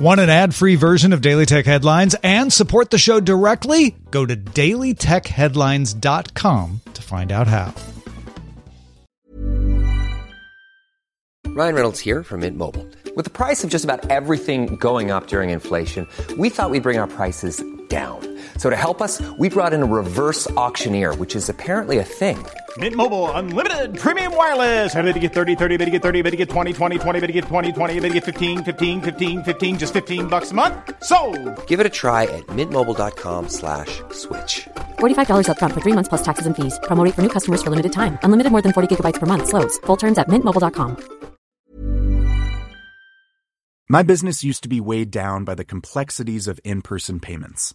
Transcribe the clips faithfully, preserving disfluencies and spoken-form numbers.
Want an ad-free version of Daily Tech Headlines and support the show directly? Go to daily tech headlines dot com to find out how. Ryan Reynolds here from Mint Mobile. With the price of just about everything going up during inflation, we thought we'd bring our prices down. So to help us, we brought in a reverse auctioneer, which is apparently a thing. Mint Mobile Unlimited Premium Wireless. How to get thirty, thirty, how to get thirty, how to get twenty, twenty, twenty, how to get twenty, twenty, how to get fifteen, fifteen, fifteen, fifteen, just fifteen bucks a month? Sold! Give it a try at mintmobile.com slash switch. forty-five dollars up front for three months plus taxes and fees. Promo rate for new customers for limited time. Unlimited more than forty gigabytes per month. Slows full terms at mint mobile dot com. My business used to be weighed down by the complexities of in-person payments.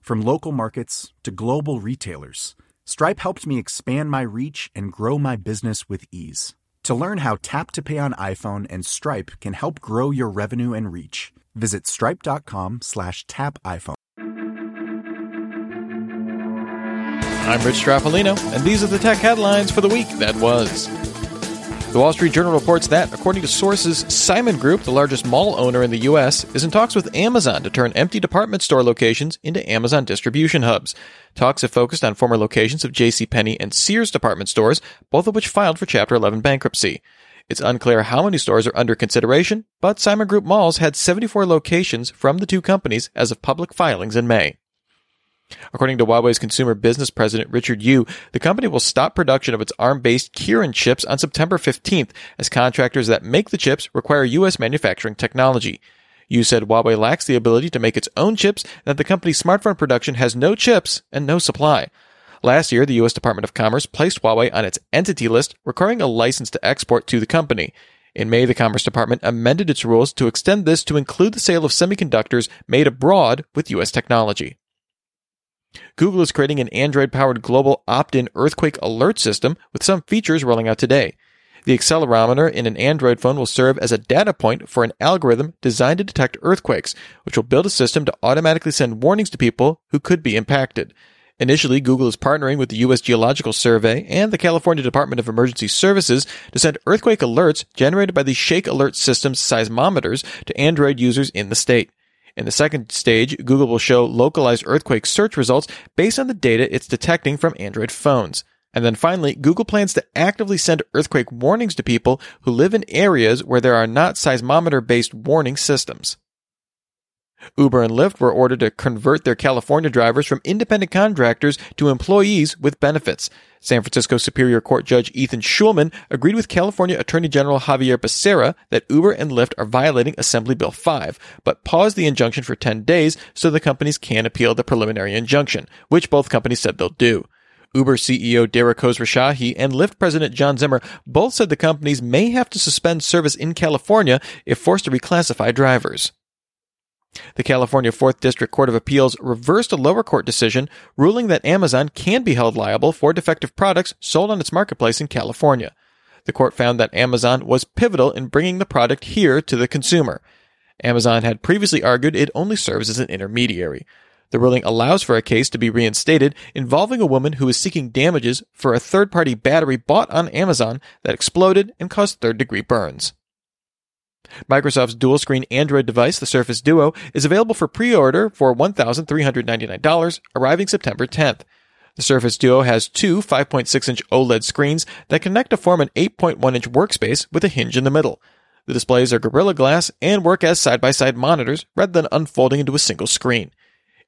From local markets to global retailers, Stripe helped me expand my reach and grow my business with ease. To learn how Tap to Pay on iPhone and Stripe can help grow your revenue and reach, visit stripe.com slash tap iPhone. I'm Rich Trapolino, and these are the tech headlines for the week that was. The Wall Street Journal reports that, according to sources, Simon Group, the largest mall owner in the U S, is in talks with Amazon to turn empty department store locations into Amazon distribution hubs. Talks have focused on former locations of JCPenney and Sears department stores, both of which filed for Chapter eleven bankruptcy. It's unclear how many stores are under consideration, but Simon Group Malls had seventy-four locations from the two companies as of public filings in May. According to Huawei's consumer business president, Richard Yu, the company will stop production of its ARM-based Kirin chips on September fifteenth as contractors that make the chips require U S manufacturing technology. Yu said Huawei lacks the ability to make its own chips and that the company's smartphone production has no chips and no supply. Last year, the U S Department of Commerce placed Huawei on its entity list, requiring a license to export to the company. In May, the Commerce Department amended its rules to extend this to include the sale of semiconductors made abroad with U S technology. Google is creating an Android-powered global opt-in earthquake alert system with some features rolling out today. The accelerometer in an Android phone will serve as a data point for an algorithm designed to detect earthquakes, which will build a system to automatically send warnings to people who could be impacted. Initially, Google is partnering with the U S Geological Survey and the California Department of Emergency Services to send earthquake alerts generated by the ShakeAlert system's seismometers to Android users in the state. In the second stage, Google will show localized earthquake search results based on the data it's detecting from Android phones. And then finally, Google plans to actively send earthquake warnings to people who live in areas where there are not seismometer-based warning systems. Uber and Lyft were ordered to convert their California drivers from independent contractors to employees with benefits. San Francisco Superior Court Judge Ethan Schulman agreed with California Attorney General Xavier Becerra that Uber and Lyft are violating Assembly Bill five, but paused the injunction for ten days so the companies can appeal the preliminary injunction, which both companies said they'll do. Uber C E O Dara Khosrowshahi and Lyft President John Zimmer both said the companies may have to suspend service in California if forced to reclassify drivers. The California fourth District Court of Appeals reversed a lower court decision ruling that Amazon can be held liable for defective products sold on its marketplace in California. The court found that Amazon was pivotal in bringing the product here to the consumer. Amazon had previously argued it only serves as an intermediary. The ruling allows for a case to be reinstated involving a woman who is seeking damages for a third-party battery bought on Amazon that exploded and caused third-degree burns. Microsoft's dual-screen Android device, the Surface Duo, is available for pre-order for one thousand three hundred ninety-nine dollars, arriving September tenth. The Surface Duo has two five point six inch OLED screens that connect to form an eight point one inch workspace with a hinge in the middle. The displays are Gorilla Glass and work as side-by-side monitors rather than unfolding into a single screen.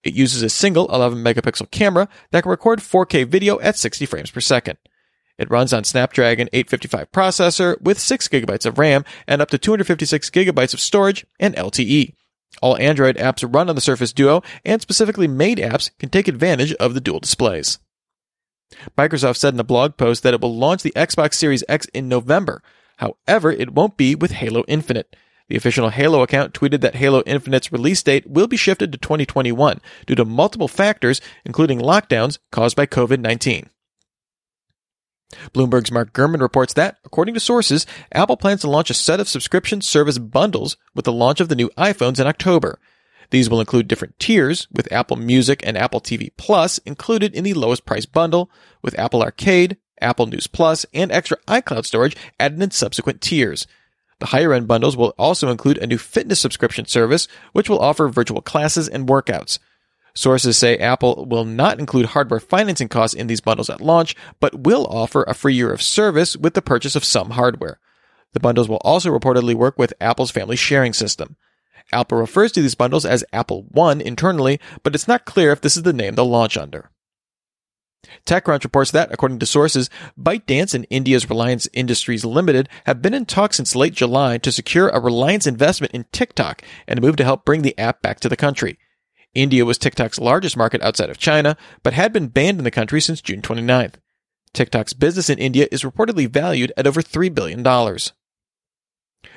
It uses a single eleven megapixel camera that can record four K video at sixty frames per second. It runs on Snapdragon eight fifty-five processor with six gigabytes of RAM and up to two hundred fifty-six gigabytes of storage and L T E. All Android apps run on the Surface Duo, and specifically made apps can take advantage of the dual displays. Microsoft said in a blog post that it will launch the Xbox Series X in November. However, it won't be with Halo Infinite. The official Halo account tweeted that Halo Infinite's release date will be shifted to twenty twenty-one due to multiple factors, including lockdowns caused by covid nineteen. Bloomberg's Mark Gurman reports that, according to sources, Apple plans to launch a set of subscription service bundles with the launch of the new iPhones in October. These will include different tiers, with Apple Music and Apple T V Plus included in the lowest price bundle, with Apple Arcade, Apple News Plus, and extra iCloud storage added in subsequent tiers. The higher-end bundles will also include a new fitness subscription service, which will offer virtual classes and workouts. Sources say Apple will not include hardware financing costs in these bundles at launch, but will offer a free year of service with the purchase of some hardware. The bundles will also reportedly work with Apple's family sharing system. Apple refers to these bundles as Apple One internally, but it's not clear if this is the name they'll launch under. TechCrunch reports that, according to sources, ByteDance and India's Reliance Industries Limited have been in talks since late July to secure a Reliance investment in TikTok and a move to help bring the app back to the country. India was TikTok's largest market outside of China, but had been banned in the country since June twenty-ninth. TikTok's business in India is reportedly valued at over three billion dollars.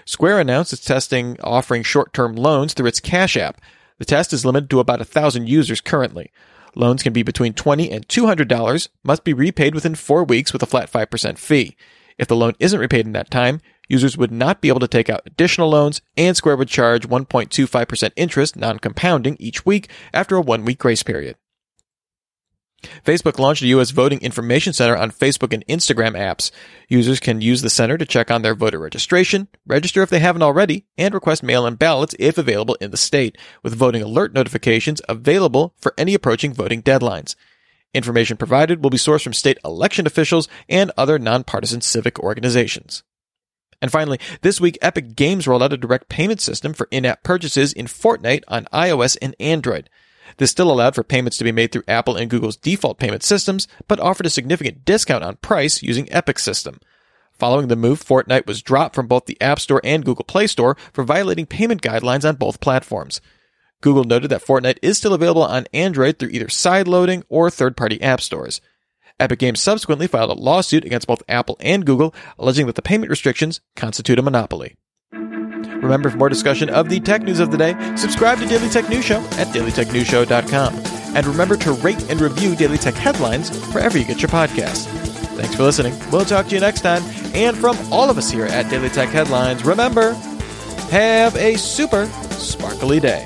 Square announced it's testing offering short-term loans through its Cash App. The test is limited to about one thousand users currently. Loans can be between twenty dollars and two hundred dollars, must be repaid within four weeks with a flat five percent fee. If the loan isn't repaid in that time, users would not be able to take out additional loans, and Square would charge one point two five percent interest, non-compounding, each week after a one-week grace period. Facebook launched a U S voting information center on Facebook and Instagram apps. Users can use the center to check on their voter registration, register if they haven't already, and request mail-in ballots if available in the state, with voting alert notifications available for any approaching voting deadlines. Information provided will be sourced from state election officials and other nonpartisan civic organizations. And finally, this week, Epic Games rolled out a direct payment system for in-app purchases in Fortnite on iOS and Android. This still allowed for payments to be made through Apple and Google's default payment systems, but offered a significant discount on price using Epic's system. Following the move, Fortnite was dropped from both the App Store and Google Play Store for violating payment guidelines on both platforms. Google noted that Fortnite is still available on Android through either side-loading or third-party app stores. Epic Games subsequently filed a lawsuit against both Apple and Google, alleging that the payment restrictions constitute a monopoly. Remember, for more discussion of the tech news of the day, subscribe to Daily Tech News Show at daily tech news show dot com. And remember to rate and review Daily Tech Headlines wherever you get your podcasts. Thanks for listening. We'll talk to you next time. And from all of us here at Daily Tech Headlines, remember, have a super sparkly day.